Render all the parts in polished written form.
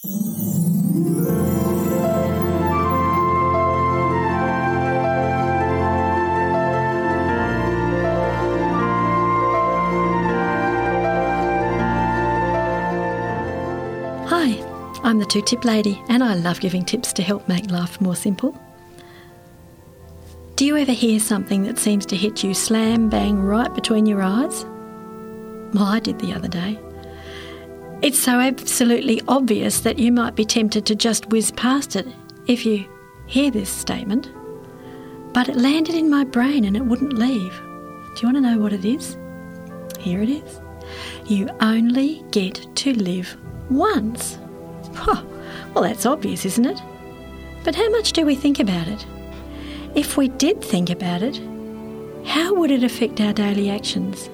Hi, I'm the Two-Tip Lady and I love giving tips to help make life more simple. Do you ever hear something that seems to hit you slam bang right between your eyes? Well, I did the other day. It's so absolutely obvious that you might be tempted to just whiz past it if you hear this statement. But it landed in my brain and it wouldn't leave. Do you want to know what it is? Here it is. You only get to live once. Oh, well, that's obvious, isn't it? But how much do we think about it? If we did think about it, how would it affect our daily actions?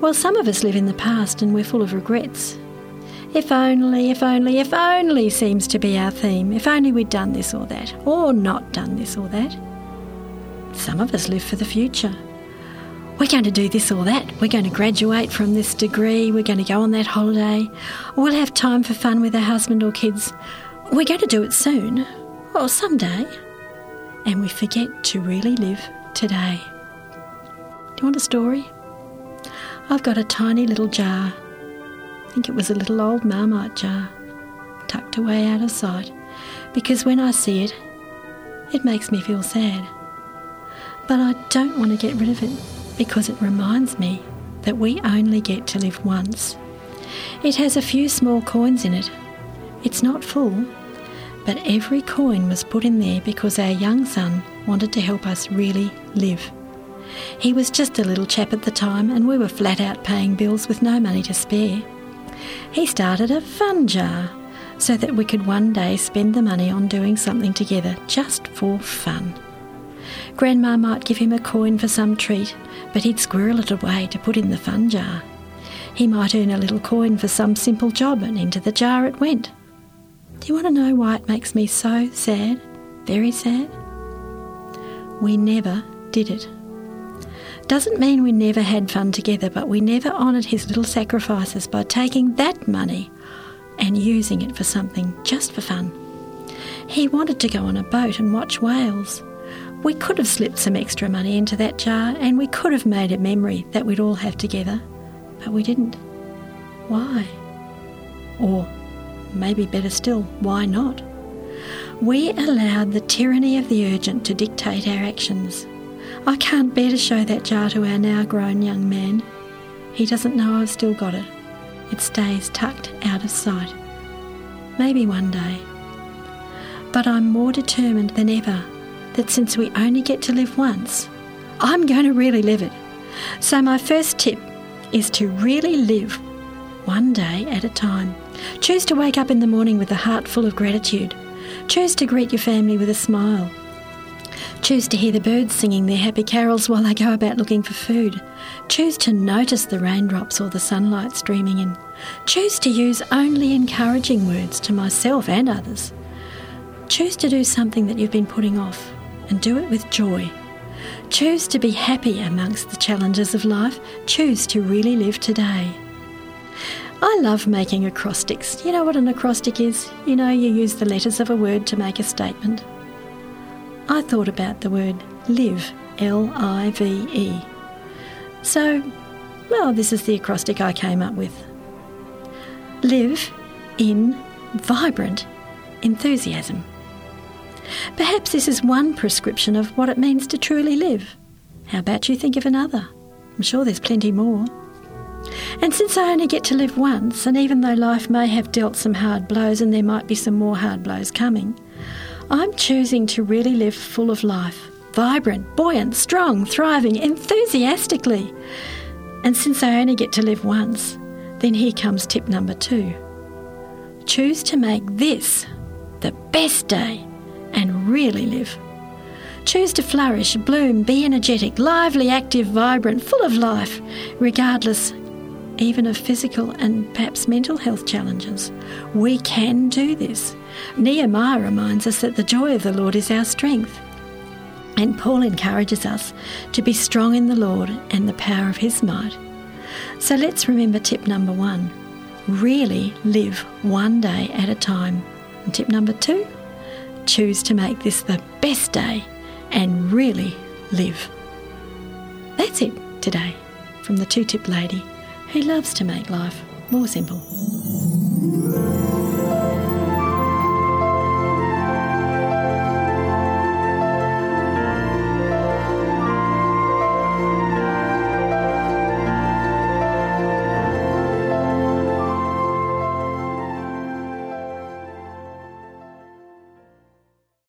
Well, some of us live in the past and we're full of regrets. If only seems to be our theme. If only we'd done this or that, or not done this or that. Some of us live for the future. We're going to do this or that. We're going to graduate from this degree. We're going to go on that holiday. We'll have time for fun with our husband or kids. We're going to do it soon, or someday. And we forget to really live today. Do you want a story? I've got a tiny little jar. I think it was a little old Marmite jar, tucked away out of sight, because when I see it, it makes me feel sad. But I don't want to get rid of it, because it reminds me that we only get to live once. It has a few small coins in it. It's not full, but every coin was put in there because our young son wanted to help us really live. He was just a little chap at the time and we were flat out paying bills with no money to spare. He started a fun jar so that we could one day spend the money on doing something together just for fun. Grandma might give him a coin for some treat, but he'd squirrel it away to put in the fun jar. He might earn a little coin for some simple job and into the jar it went. Do you want to know why it makes me so sad? Very sad? We never did it. Doesn't mean we never had fun together, but we never honoured his little sacrifices by taking that money and using it for something just for fun. He wanted to go on a boat and watch whales. We could have slipped some extra money into that jar and we could have made a memory that we'd all have together, but we didn't. Why? Or maybe better still, why not? We allowed the tyranny of the urgent to dictate our actions. I can't bear to show that jar to our now grown young man. He doesn't know I've still got it. It stays tucked out of sight. Maybe one day. But I'm more determined than ever that since we only get to live once, I'm going to really live it. So my first tip is to really live one day at a time. Choose to wake up in the morning with a heart full of gratitude. Choose to greet your family with a smile. Choose to hear the birds singing their happy carols while they go about looking for food. Choose to notice the raindrops or the sunlight streaming in. Choose to use only encouraging words to myself and others. Choose to do something that you've been putting off and do it with joy. Choose to be happy amongst the challenges of life. Choose to really live today. I love making acrostics. You know what an acrostic is? You know, you use the letters of a word to make a statement. I thought about the word live, L-I-V-E. So, well, this is the acrostic I came up with. Live in vibrant enthusiasm. Perhaps this is one prescription of what it means to truly live. How about you think of another? I'm sure there's plenty more. And since I only get to live once, and even though life may have dealt some hard blows and there might be some more hard blows coming, I'm choosing to really live full of life, vibrant, buoyant, strong, thriving, enthusiastically. And since I only get to live once, then here comes tip number 2. Choose to make this the best day and really live. Choose to flourish, bloom, be energetic, lively, active, vibrant, full of life, regardless even of physical and perhaps mental health challenges. We can do this. Nehemiah reminds us that the joy of the Lord is our strength. And Paul encourages us to be strong in the Lord and the power of his might. So let's remember tip number 1. Really live one day at a time. And tip number 2, choose to make this the best day and really live. That's it today from the Two-Tip Lady, who loves to make life more simple.